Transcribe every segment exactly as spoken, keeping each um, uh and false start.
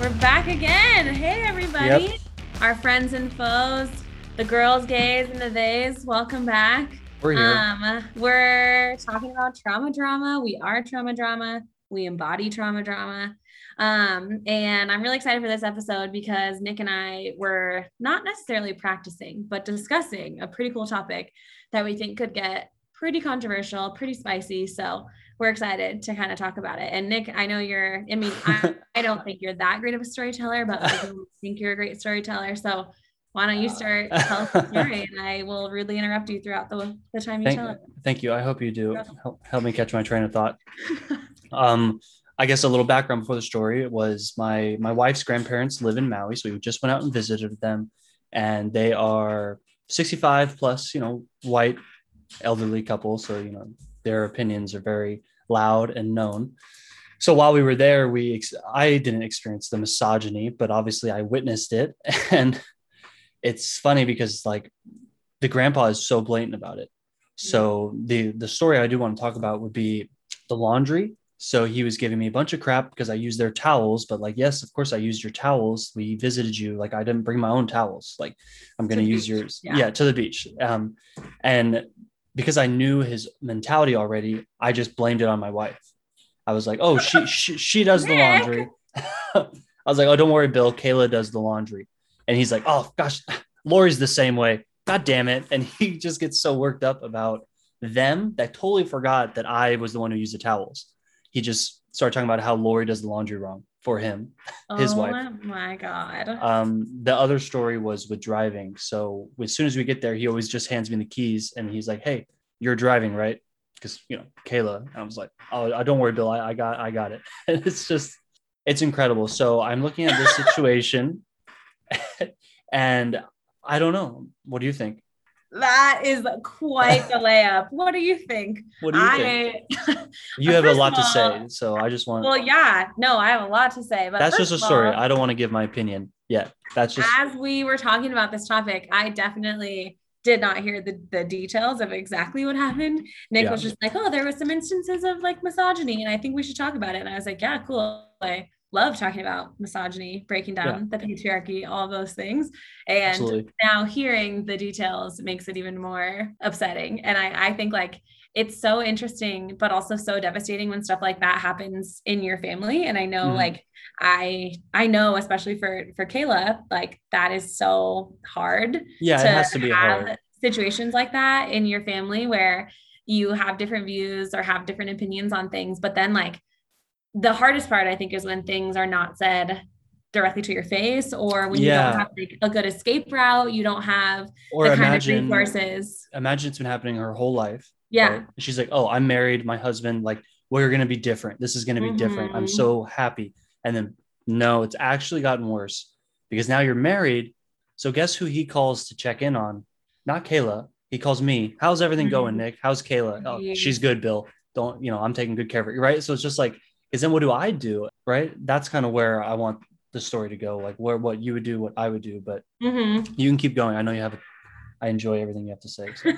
We're back again. Hey, everybody. Yep. Our friends and foes, the girls, gays, and the theys, welcome back. We're here. Um, we're talking about trauma drama. We are trauma drama. We embody trauma drama. Um, and I'm really excited for this episode because Nick and I were not necessarily practicing, but discussing a pretty cool topic that we think could get pretty controversial, pretty spicy. So we're excited to kind of talk about it. And Nick, I know you're, I mean, I, I don't think you're that great of a storyteller, but I do think you're a great storyteller. So why don't you start telling the story and I will rudely interrupt you throughout the, the time you thank, tell it. Thank you. I hope you do. Help, help me catch my train of thought. Um, I guess a little background before the story was my, my wife's grandparents live in Maui. So we just went out and visited them, and they are sixty-five plus, you know, white elderly couple. So, you know, their opinions are very loud and known. So while we were there, we ex- I didn't experience the misogyny, but obviously I witnessed it. And it's funny because, like, the grandpa is so blatant about it. So the the story I do want to talk about would be the laundry. So he was giving me a bunch of crap because I used their towels, but, like, yes, of course I used your towels. We visited you. Like, I didn't bring my own towels. Like, I'm going to use yours. Yeah. yeah, to the beach. Um, and because I knew his mentality already, I just blamed it on my wife. I was like, oh, she she, she does the laundry. I was like, oh, don't worry, Bill. Kayla does the laundry. And he's like, oh, gosh, Lori's the same way. God damn it. And he just gets so worked up about them that totally forgot that I was the one who used the towels. He just started talking about how Lori does the laundry wrong for him, his oh, wife. Oh, my God. Um, the other story was with driving. So as soon as we get there, he always just hands me the keys. And he's like, hey, you're driving, right? Because, you know, Kayla. And I was like, oh, don't worry, Bill. I, I got I got it. And it's just, it's incredible. So I'm looking at this situation. And I don't know. What do you think? That is quite the layup. What do you think? What do you I, think? You have a lot all, to say, so I just want. Well, yeah, no, I have a lot to say, but that's just a story. All, I don't want to give my opinion yet. That's just as we were talking about this topic, I definitely did not hear the, the details of exactly what happened. Nick yeah. was just like, "Oh, there was some instances of, like, misogyny, and I think we should talk about it." And I was like, "Yeah, cool." I love talking about misogyny, breaking down yeah. the patriarchy, all those things. And Absolutely. Now hearing the details makes it even more upsetting. And I, I think, like, it's so interesting, but also so devastating when stuff like that happens in your family. And I know, mm-hmm. like, I, I know, especially for, for Kayla, like, that is so hard. Yeah, to it has to be have hard. Situations like that in your family where you have different views or have different opinions on things, but then, like, the hardest part, I think, is when things are not said directly to your face, or when yeah. you don't have, like, a good escape route, you don't have or the imagine, kind of resources. Imagine it's been happening her whole life. Yeah. Right? She's like, oh, I'm married. My husband, like, we're going to be different. This is going to be mm-hmm. different. I'm so happy. And then, no, it's actually gotten worse because now you're married. So guess who he calls to check in on? Not Kayla. He calls me. How's everything mm-hmm. going, Nick? How's Kayla? Oh, yeah. She's good, Bill. Don't, you know, I'm taking good care of it. Right. So it's just like, is then what do I do? Right. That's kind of where I want the story to go. Like, where, what you would do, what I would do, but mm-hmm. you can keep going. I know you have, a, I enjoy everything you have to say. So.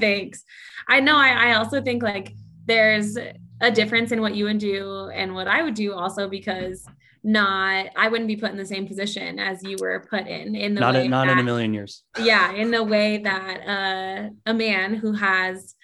Thanks. I know. I, I also think, like, there's a difference in what you would do and what I would do also, because not, I wouldn't be put in the same position as you were put in, in the not, way a, not that, in a million years. Yeah. In the way that, uh, a man who has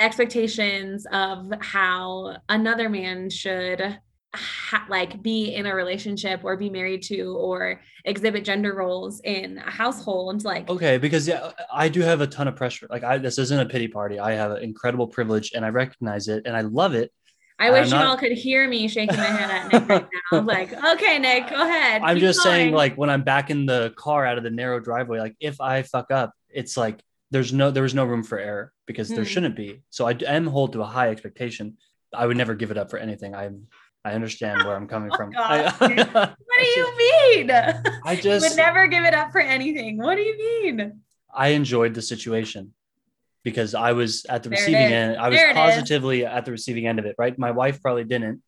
expectations of how another man should ha- like be in a relationship or be married to or exhibit gender roles in a household. Like, okay, because yeah, I do have a ton of pressure. Like, I, this isn't a pity party. I have an incredible privilege and I recognize it and I love it. I I'm wish not... you all could hear me shaking my head at Nick right now. I'm like, okay, Nick, go ahead. I'm just going. saying, like, when I'm back in the car out of the narrow driveway, like, if I fuck up, it's like, There's no, there was no room for error because there mm. shouldn't be. So I am hold to a high expectation. I would never give it up for anything. I'm, I understand where I'm coming oh, from. I, what do you mean? I just you would never give it up for anything. What do you mean? I enjoyed the situation because I was at the there receiving end. I was positively is. at the receiving end of it. Right. My wife probably didn't.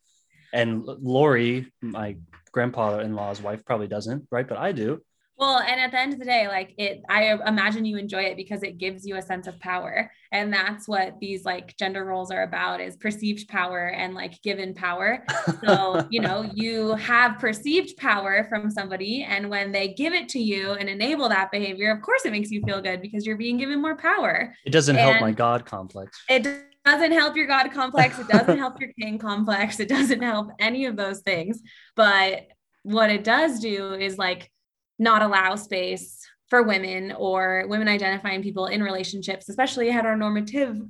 And Lori, my grandpa-in-law's wife, probably doesn't. Right. But I do. Well, and at the end of the day, like it, I imagine you enjoy it because it gives you a sense of power. And that's what these like gender roles are about, is perceived power and like given power. So, you know, you have perceived power from somebody, and when they give it to you and enable that behavior, of course it makes you feel good because you're being given more power. It doesn't and help my God complex. It does. doesn't help your God complex. It doesn't help your king complex. It doesn't help any of those things. But what it does do is like not allow space for women or women identifying people in relationships, especially heteronormative.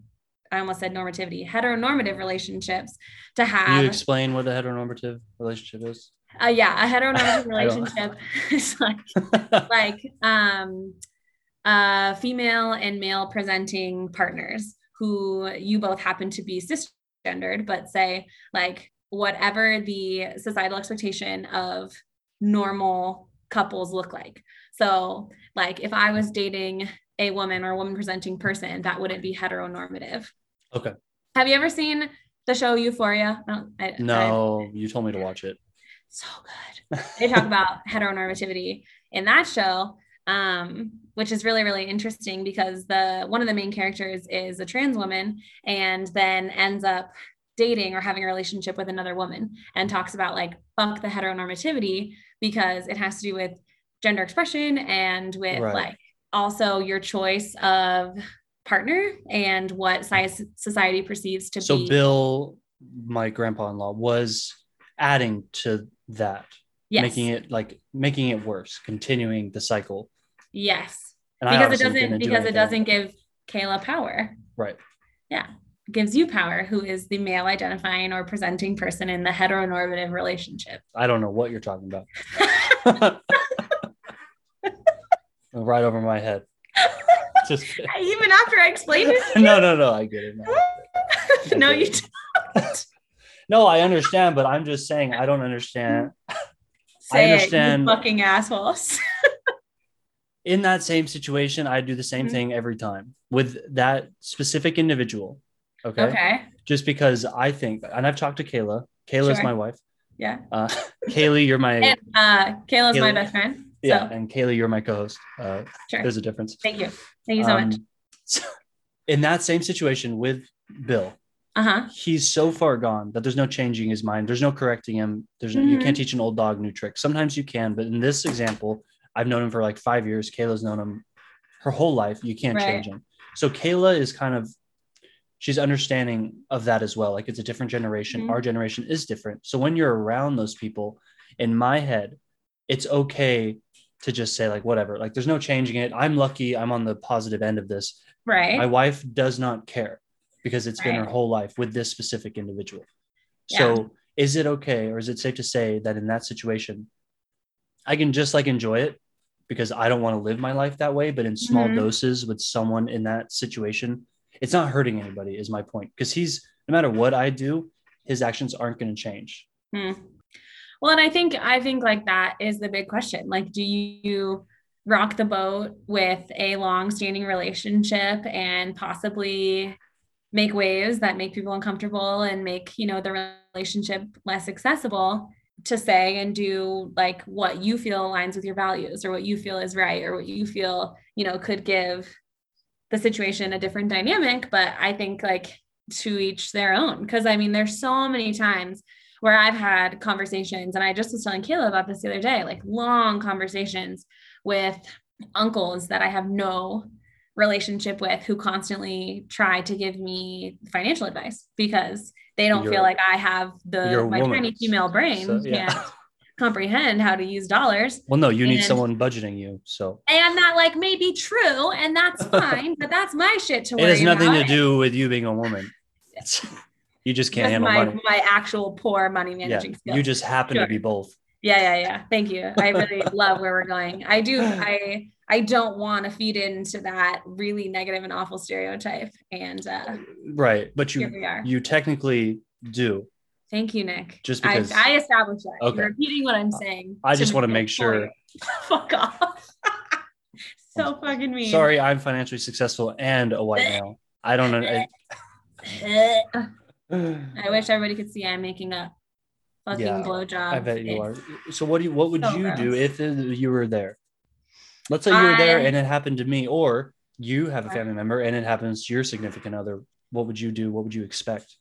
I almost said normativity, heteronormative relationships to have. Can you explain what a heteronormative relationship is? Uh, yeah. A heteronormative relationship is like, like um, uh, female and male presenting partners who you both happen to be cisgendered, but say like whatever the societal expectation of normal couples look like. So like if I was dating a woman or a woman presenting person, that wouldn't be heteronormative. Okay. Have you ever seen the show Euphoria? I don't, I, no, I, you told me to watch it. So good. They talk about heteronormativity in that show. Um, which is really, really interesting because the, one of the main characters is a trans woman and then ends up dating or having a relationship with another woman, and talks about like, fuck the heteronormativity because it has to do with gender expression and with right. like also your choice of partner and what size society perceives to so be. So Bill, my grandpa-in-law, was adding to that. Yes. Making it like making it worse, continuing the cycle. Yes. And because it doesn't because do it doesn't give Kayla power. Right. Yeah. It gives you power, who is the male identifying or presenting person in the heteronormative relationship. I don't know what you're talking about. Right over my head. Just even after I explained it to you? No, no, no, I get it. No, I no you don't. No, I understand, but I'm just saying I don't understand. Say I understand it, you fucking assholes. In that same situation, I do the same mm-hmm. thing every time with that specific individual. Okay. Okay. Just because I think, and I've talked to Kayla. Kayla's sure. my wife. Yeah. Uh, Kaylee, you're my. And, uh, Kayla's Kayla, my best friend. So. Yeah, and Kaylee, you're my co-host. Uh, sure. There's a difference. Thank you. Thank you so um, much. So in that same situation with Bill. Uh-huh. He's so far gone that there's no changing his mind. There's no correcting him. There's mm-hmm. You can't teach an old dog new tricks. Sometimes you can, but in this example, I've known him for like five years. Kayla's known him her whole life. You can't right. change him. So Kayla is kind of, she's understanding of that as well. Like it's a different generation. Mm-hmm. Our generation is different. So when you're around those people, in my head, it's okay to just say like, whatever, like there's no changing it. I'm lucky. I'm on the positive end of this. Right. My wife does not care. Because it's right. been her whole life with this specific individual. Yeah. So is it okay, or is it safe to say that in that situation, I can just like enjoy it because I don't want to live my life that way, but in small mm-hmm. doses with someone in that situation, it's not hurting anybody is my point. Because he's, no matter what I do, his actions aren't going to change. Hmm. Well, and I think, I think like that is the big question. Like, do you rock the boat with a long-standing relationship and possibly make waves that make people uncomfortable and make, you know, the relationship less accessible, to say and do like what you feel aligns with your values or what you feel is right or what you feel, you know, could give the situation a different dynamic. But I think like to each their own, because I mean, there's so many times where I've had conversations, and I just was telling Kayla about this the other day, like long conversations with uncles that I have no relationship with, who constantly try to give me financial advice because they don't you're, feel like I have the my woman. Tiny female brain so, yeah. can't comprehend how to use dollars. Well, no, you and, need someone budgeting you. So and that like may be true, and that's fine, but that's my shit to worry about. It has nothing about. to do with you being a woman. It's, you just can't handle my, money. My actual poor money managing yeah, skills. You just happen sure. to be both. Yeah, yeah, yeah. Thank you. I really love where we're going. I do. I I don't want to feed into that really negative and awful stereotype. And uh, right, but you you technically do. Thank you, Nick. Just because I, I established that. Okay. You're repeating what I'm saying. I just want to make sure. Fuck off. So fucking mean. Sorry, I'm financially successful and a white male. I don't know. I, I wish everybody could see I'm making a. Fucking yeah, blowjob. I bet you are. So what do you? What would so you gross. do if you were there? Let's say you were there and it happened to me, or you have a family member and it happens to your significant other. What would you do? What would you expect?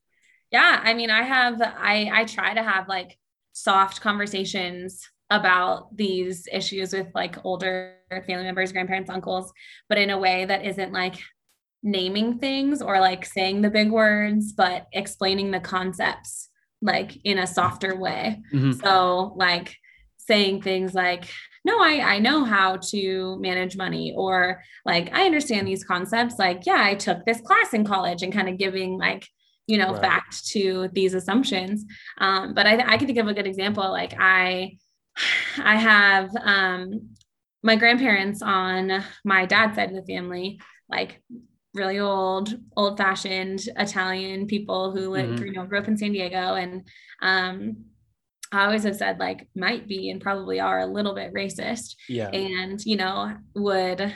Yeah. I mean, I have, I, I try to have like soft conversations about these issues with like older family members, grandparents, uncles, but in a way that isn't like naming things or like saying the big words, but explaining the concepts like in a softer way. Mm-hmm. So like saying things like, no, I, I know how to manage money, or like, I understand these concepts. Like, yeah, I took this class in college, and kind of giving like, you know, right. fact to these assumptions. Um, but I, I could think of a good example. Like I, I have, um, my grandparents on my dad's side of the family, like really old, old fashioned Italian people who lived, mm-hmm. you know, grew up in San Diego. And, um, I always have said like might be, and probably are, a little bit racist. Yeah. And, you know, would,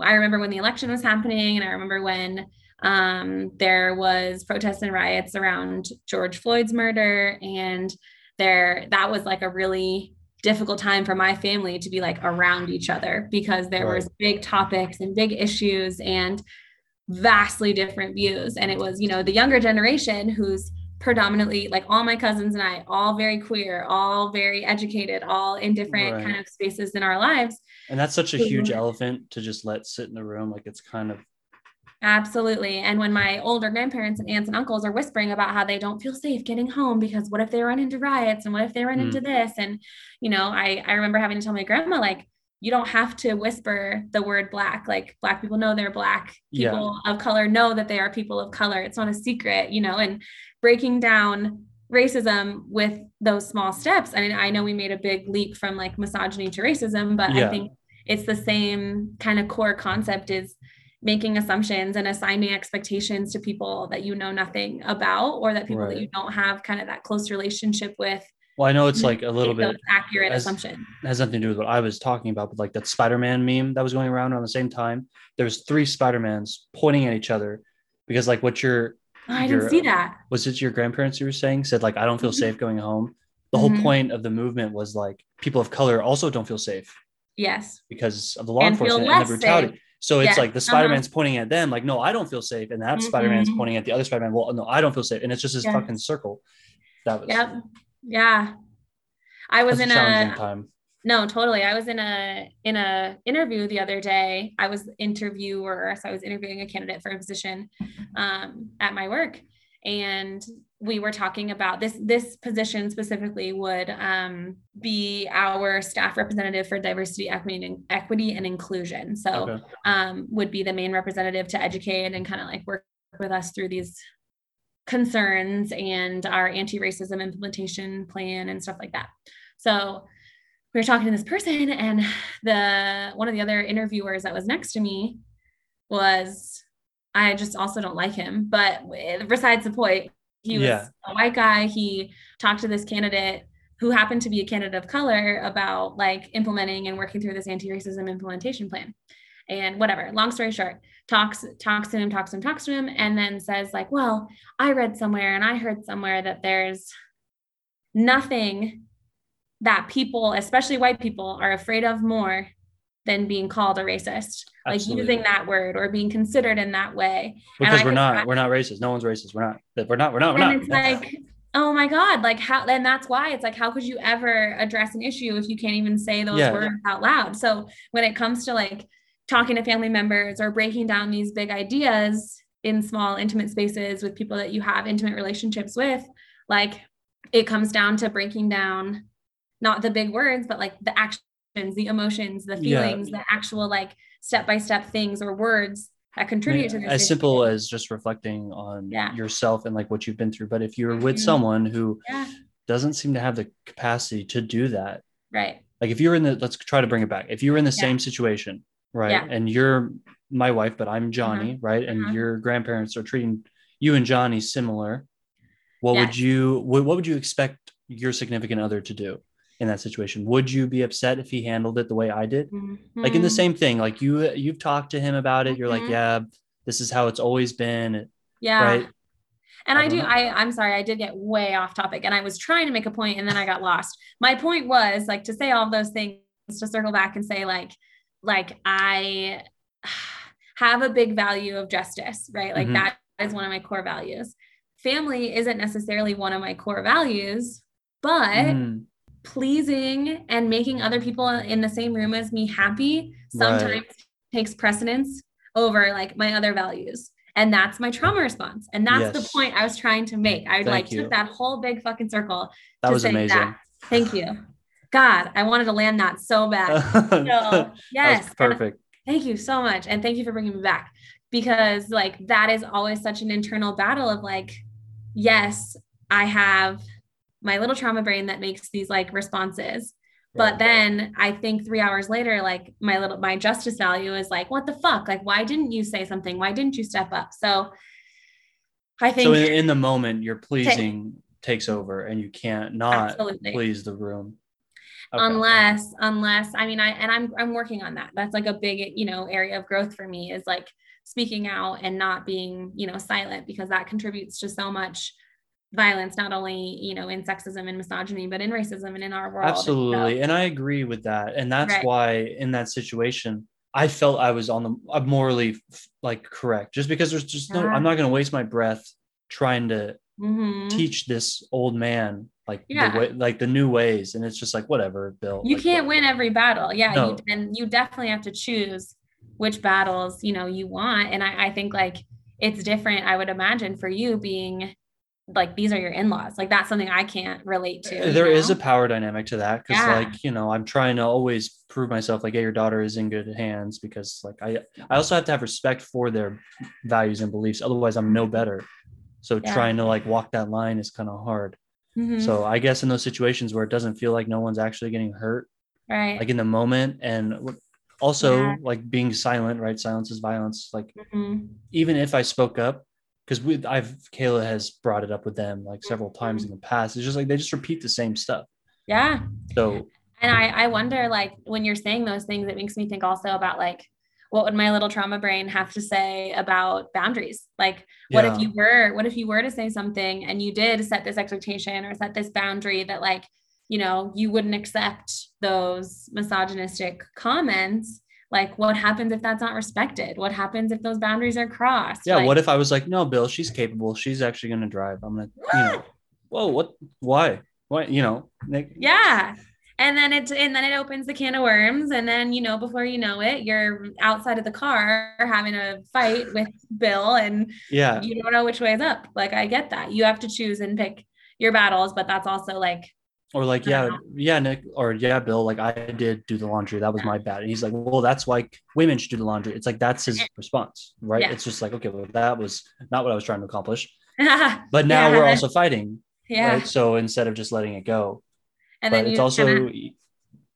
I remember when the election was happening, and I remember when um, there was protests and riots around George Floyd's murder. And there, that was like a really difficult time for my family to be like around each other, because there right. was big topics and big issues and vastly different views. And it was, you know, the younger generation who's predominantly like all my cousins and I, all very queer, all very educated, all in different right. kind of spaces in our lives. And that's such a huge yeah. elephant to just let sit in the room. Like it's kind of. Absolutely. And when my older grandparents and aunts and uncles are whispering about how they don't feel safe getting home, because what if they run into riots, and what if they run mm. into this? And, you know, I, I remember having to tell my grandma, like, you don't have to whisper the word black. Like black people know they're black. People yeah. of color know that they are people of color. It's not a secret, you know, and breaking down racism with those small steps. I mean, I know we made a big leap from like misogyny to racism, but yeah. I think it's the same kind of core concept, is making assumptions and assigning expectations to people that you know nothing about, or that people right. that you don't have kind of that close relationship with. Well, I know it's like a little bit accurate has, assumption. Has nothing to do with what I was talking about, but like that Spider-Man meme that was going around around the same time. There was three Spider-Mans pointing at each other, because like what your oh, I your, didn't see that. Was it your grandparents you were saying said like, I don't feel safe going home? The mm-hmm. whole point of the movement was like people of color also don't feel safe. Yes. Because of the law and enforcement and the brutality. Safe. So it's yeah. like the Spider-Man's uh-huh. pointing at them, like, no, I don't feel safe. And that mm-hmm. Spider-Man's pointing at the other Spider-Man, well, no, I don't feel safe. And it's just this yes. fucking circle. That was yep. Yeah. I was That's in a, a time. No, totally. I was in a, in a interview the other day. I was interviewer. So I was interviewing a candidate for a position, um, at my work. And we were talking about this, this position specifically would, um, be our staff representative for diversity, equity, and equity and inclusion. So, okay. um, would be the main representative to educate and kind of like work with us through these concerns and our anti-racism implementation plan and stuff like that. So we were talking to this person, and the one of the other interviewers that was next to me was, I just also don't like him, but besides the point, he was yeah. a white guy. He talked to this candidate who happened to be a candidate of color about like implementing and working through this anti-racism implementation plan. And whatever, long story short, talks, talks to him, talks to him, talks to him, and then says like, well, I read somewhere and I heard somewhere that there's nothing that people, especially white people, are afraid of more than being called a racist, Absolutely. Like using that word or being considered in that way. Because we're not, not, we're not racist. No one's racist. We're not, we're not, we're not, we're not. And it's like, oh my God, like how, and that's why it's like, how could you ever address an issue if you can't even say those yeah. words out loud? So when it comes to like, talking to family members or breaking down these big ideas in small, intimate spaces with people that you have intimate relationships with, like it comes down to breaking down, not the big words, but like the actions, the emotions, the feelings, yeah. the actual like step-by-step things or words that contribute I mean, to this. As issue. Simple as just reflecting on yeah. yourself and like what you've been through. But if you're with mm-hmm. someone who yeah. doesn't seem to have the capacity to do that, right? Like if you're in the, let's try to bring it back. If you're in the yeah. same situation, right. Yeah. And you're my wife, but I'm Johnny, uh-huh. right? And uh-huh. your grandparents are treating you and Johnny similar. What yeah. would you, what, what would you expect your significant other to do in that situation? Would you be upset if he handled it the way I did? Mm-hmm. Like in the same thing, like you, you've talked to him about it. You're mm-hmm. like, yeah, this is how it's always been. Yeah. Right. And I, I do, know. I, I'm sorry, I did get way off topic and I was trying to make a point and then I got lost. My point was like to say all those things, to circle back and say like, like I have a big value of justice, right? Like mm-hmm. that is one of my core values. Family isn't necessarily one of my core values, but mm. pleasing and making other people in the same room as me happy sometimes right. takes precedence over like my other values. And that's my trauma response. And that's yes. the point I was trying to make. I Thank like you. took that whole big fucking circle. That to was amazing. That. Thank you. God, I wanted to land that so bad. So yes. Perfect. Thank you so much. And thank you for bringing me back, because like, that is always such an internal battle of like, yes, I have my little trauma brain that makes these like responses. Right. But then I think three hours later, like my little, my justice value is like, what the fuck? Like, why didn't you say something? Why didn't you step up? So I think so in, in the moment your pleasing t- takes over and you can't not absolutely. please the room. Okay. Unless, unless, I mean, I, and I'm, I'm working on that. That's like a big, you know, area of growth for me is like speaking out and not being, you know, silent, because that contributes to so much violence, not only, you know, in sexism and misogyny, but in racism and in our world. Absolutely. So, and I agree with that. And that's right. why in that situation, I felt I was on the morally like correct, just because there's just no, yeah. I'm not going to waste my breath trying to mm-hmm. teach this old man like yeah. the way, like the new ways. And it's just like, whatever, Bill. You like, can't whatever. win every battle. Yeah. No. You, and you definitely have to choose which battles, you know, you want. And I, I think like, it's different. I would imagine for you being like, these are your in-laws. Like that's something I can't relate to. There know? is a power dynamic to that. Cause yeah. like, you know, I'm trying to always prove myself like, hey, your daughter is in good hands, because like, I, I also have to have respect for their values and beliefs. Otherwise I'm no better. So yeah. trying to like walk that line is kind of hard. Mm-hmm. So I guess in those situations where it doesn't feel like no one's actually getting hurt, right? Like in the moment, and also yeah. like being silent, right? Silence is violence. Like mm-hmm. even if I spoke up, because we, I've Kayla has brought it up with them like several times mm-hmm. in the past. It's just like they just repeat the same stuff. Yeah. So. And I, I wonder, like when you're saying those things, it makes me think also about like, what would my little trauma brain have to say about boundaries? Like, what yeah. if you were, what if you were to say something and you did set this expectation or set this boundary that like, you know, you wouldn't accept those misogynistic comments. Like what happens if that's not respected? What happens if those boundaries are crossed? Yeah. Like, what if I was like, no, Bill, she's capable. She's actually going to drive. I'm going to, you know, whoa, what, why, why, you know? Like, yeah. And then it, and then it opens the can of worms. And then, you know, before you know it, you're outside of the car having a fight with Bill and yeah. you don't know which way is up. Like, I get that. You have to choose and pick your battles, but that's also like, or like, yeah, know. yeah, Nick, or yeah, Bill, like I did do the laundry. That was my bad. And he's like, well, that's why women should do the laundry. It's like, that's his response, right? Yeah. It's just like, okay, well, that was not what I was trying to accomplish, but now yeah. we're also fighting. Yeah. Right? So instead of just letting it go. And but it's also, kinda...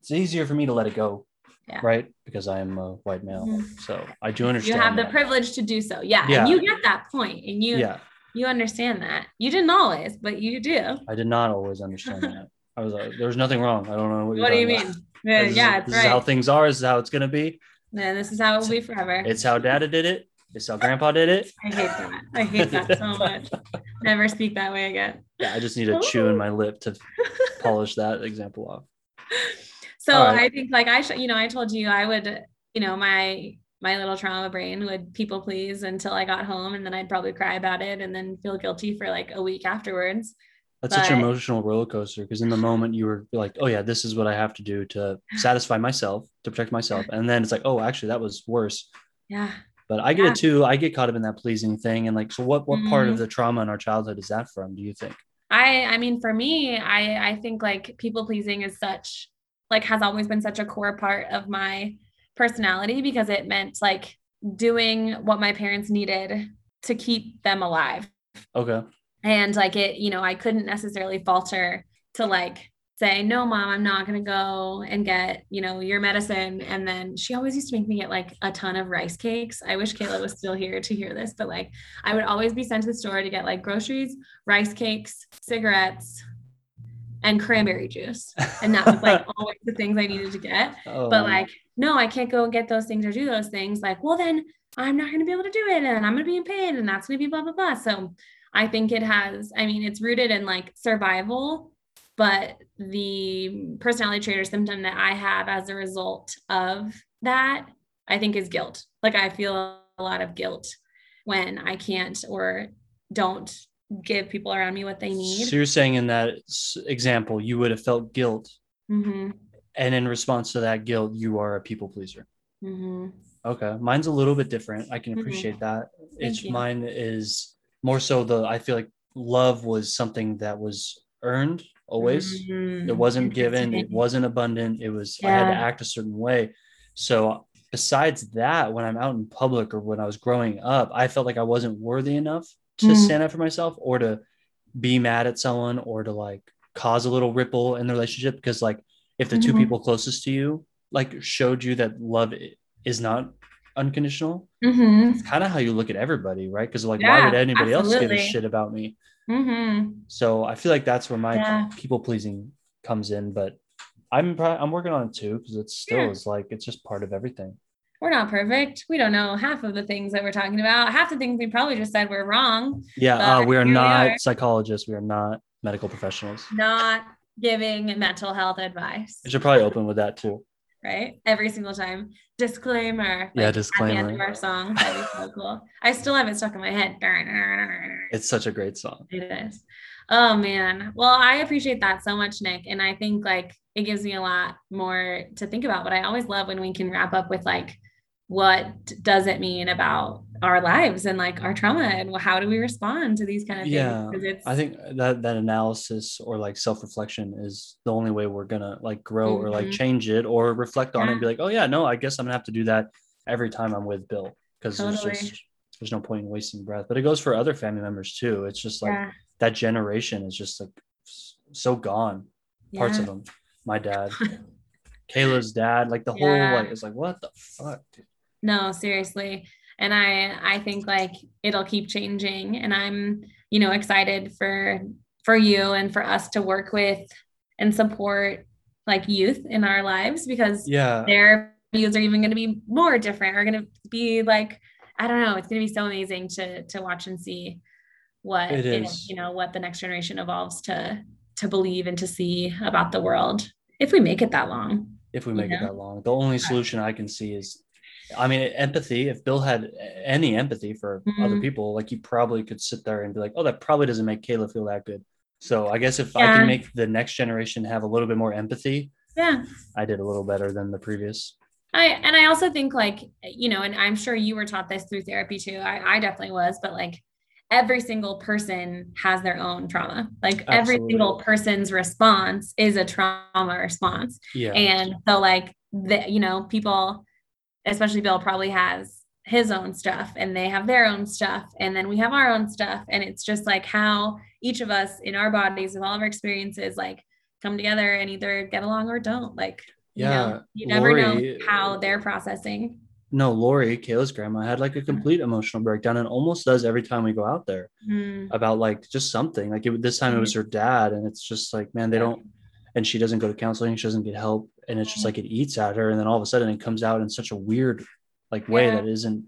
it's easier for me to let it go, yeah. right? Because I am a white male. Mm-hmm. So I do understand. You have the that. privilege to do so. Yeah. yeah. And you get that point and you, yeah. you understand that. You didn't always, but you do. I did not always understand that. I was like, there's nothing wrong. I don't know what you're What do you mean? About. Yeah, this yeah, is, this right. is how things are. This is how it's going to be. And this is how it will be forever. It's how Dada did it. It's how Grandpa did it. I hate that. I hate that so much. Never speak that way again. Yeah, I just need a chew in my lip to polish that example off. So right. I think like I, sh- you know, I told you I would, you know, my, my little trauma brain would people please until I got home, and then I'd probably cry about it and then feel guilty for like a week afterwards. That's but... such an emotional roller coaster, because in the moment you were like, oh yeah, this is what I have to do to satisfy myself, to protect myself. And then it's like, oh, actually that was worse. Yeah. But I get yeah. it too. I get caught up in that pleasing thing. And like, so what, what mm-hmm. part of the trauma in our childhood is that from, do you think? I, I mean, for me, I, I think like people pleasing is such like, has always been such a core part of my personality, because it meant like doing what my parents needed to keep them alive. Okay. And like it, you know, I couldn't necessarily falter to like say, no, mom, I'm not going to go and get, you know, your medicine. And then she always used to make me get like a ton of rice cakes. I wish Kayla was still here to hear this, but like, I would always be sent to the store to get like groceries, rice cakes, cigarettes, and cranberry juice. And that was like always the things I needed to get, oh. but like, no, I can't go and get those things or do those things. Like, well, then I'm not going to be able to do it, and I'm going to be in pain, and that's going to be blah, blah, blah. So I think it has, I mean, it's rooted in like survival, but the personality trait or symptom that I have as a result of that, I think, is guilt. Like, I feel a lot of guilt when I can't or don't give people around me what they need. So you're saying in that example, you would have felt guilt. Mm-hmm. And in response to that guilt, you are a people pleaser. Mm-hmm. Okay. Mine's a little bit different. I can appreciate mm-hmm. that. Thank it's you. Mine is more so the, I feel like love was something that was earned always. Mm-hmm. It wasn't given. It wasn't abundant. It was, yeah. I had to act a certain way. So besides that, when I'm out in public or when I was growing up, I felt like I wasn't worthy enough to mm-hmm. stand up for myself or to be mad at someone or to like cause a little ripple in the relationship. Because like, if the two mm-hmm. people closest to you, like, showed you that love is not unconditional, mm-hmm. it's kind of how you look at everybody, right? Because like, yeah, why would anybody absolutely. else give a shit about me? Mm-hmm. So I feel like that's where my yeah. people pleasing comes in, but I'm pro- I'm working on it too, because it's still yeah. is like, it's just part of everything. We're not perfect. We don't know half of the things that we're talking about. Half the things we probably just said were wrong. Yeah, uh, we are not we are. psychologists. We are not medical professionals. Not giving mental health advice. I should probably open with that too. Right? Every single time. Disclaimer. Yeah, like, disclaimer. At the end of our song. That'd be so cool. I still have it stuck in my head. It's such a great song. It is. Oh man. Well, I appreciate that so much, Nick. And I think like it gives me a lot more to think about, but I always love when we can wrap up with like, what does it mean about our lives and like our trauma and how do we respond to these kind of things? Yeah, it's- I think that, that analysis or like self-reflection is the only way we're going to like grow mm-hmm. or like change it or reflect yeah. on it and be like, oh yeah, no, I guess I'm gonna have to do that every time I'm with Bill. Cause totally. there's just, there's no point in wasting breath, but it goes for other family members too. It's just like yeah. that generation is just like so gone yeah. parts of them. My dad, Kayla's dad, like the yeah. whole like, it's like, what the fuck, dude? No, seriously. And I, I think like it'll keep changing, and I'm, you know, excited for, for you and for us to work with and support like youth in our lives, because yeah. their views are even going to be more different, are going to be like, I don't know, it's going to be so amazing to, to watch and see what, it is. you know, what the next generation evolves to, to believe and to see about the world. If we make it that long, if we make you know? it that long, the only solution I can see is, I mean, empathy. If Bill had any empathy for mm-hmm. other people, like, he probably could sit there and be like, oh, that probably doesn't make Kayla feel that good. So I guess if yeah. I can make the next generation have a little bit more empathy, yeah, I did a little better than the previous. I And I also think like, you know, and I'm sure you were taught this through therapy too. I, I definitely was, but like every single person has their own trauma. Like Absolutely. every single person's response is a trauma response. Yeah. And so like, the, you know, people... especially Bill probably has his own stuff and they have their own stuff. And then we have our own stuff. And it's just like how each of us in our bodies with all of our experiences, like come together and either get along or don't. Like, yeah, you know, you never Lori, know how they're processing. No, Lori, Kayla's grandma, had like a complete emotional breakdown and almost does every time we go out there mm. about like just something like it, this time it was her dad. And it's just like, man, they don't, and she doesn't go to counseling. She doesn't get help. And it's just like it eats at her. And then all of a sudden it comes out in such a weird like way yeah. that isn't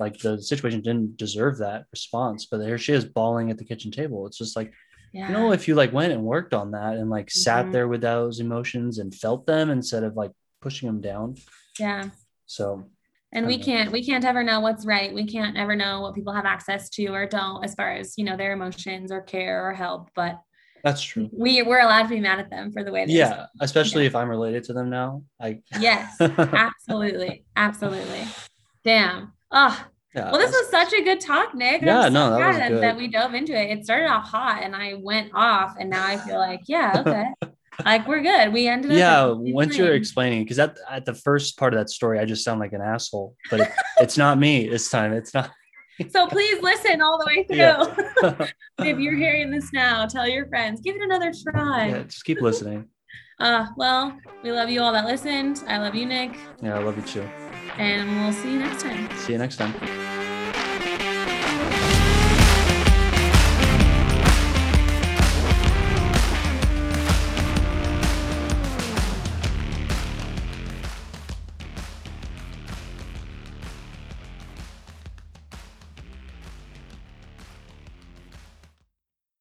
like the situation didn't deserve that response. But there she is bawling at the kitchen table. It's just like, yeah. you know, if you like went and worked on that and like mm-hmm. sat there with those emotions and felt them instead of like pushing them down. Yeah. So. And we know. can't, we can't ever know what's right. We can't ever know what people have access to or don't as far as, you know, their emotions or care or help, but that's true. We we're allowed to be mad at them for the way they Yeah, speak. especially yeah. if I'm related to them now. I Yes, absolutely. Absolutely. Damn. Oh. Yeah, well, this was such a good talk, Nick. Yeah, I'm no, so that was good. That we dove into it. It started off hot and I went off and now I feel like, yeah, okay. like we're good. We ended up Yeah, like, once you're explaining, because that at the first part of that story I just sound like an asshole, but it, it's not me this time. It's not So please listen all the way through. Yeah. If you're hearing this now, tell your friends, give it another try. Yeah, just keep listening. uh, well, we love you all that listened. I love you, Nick. Yeah, I love you too. And we'll see you next time. See you next time.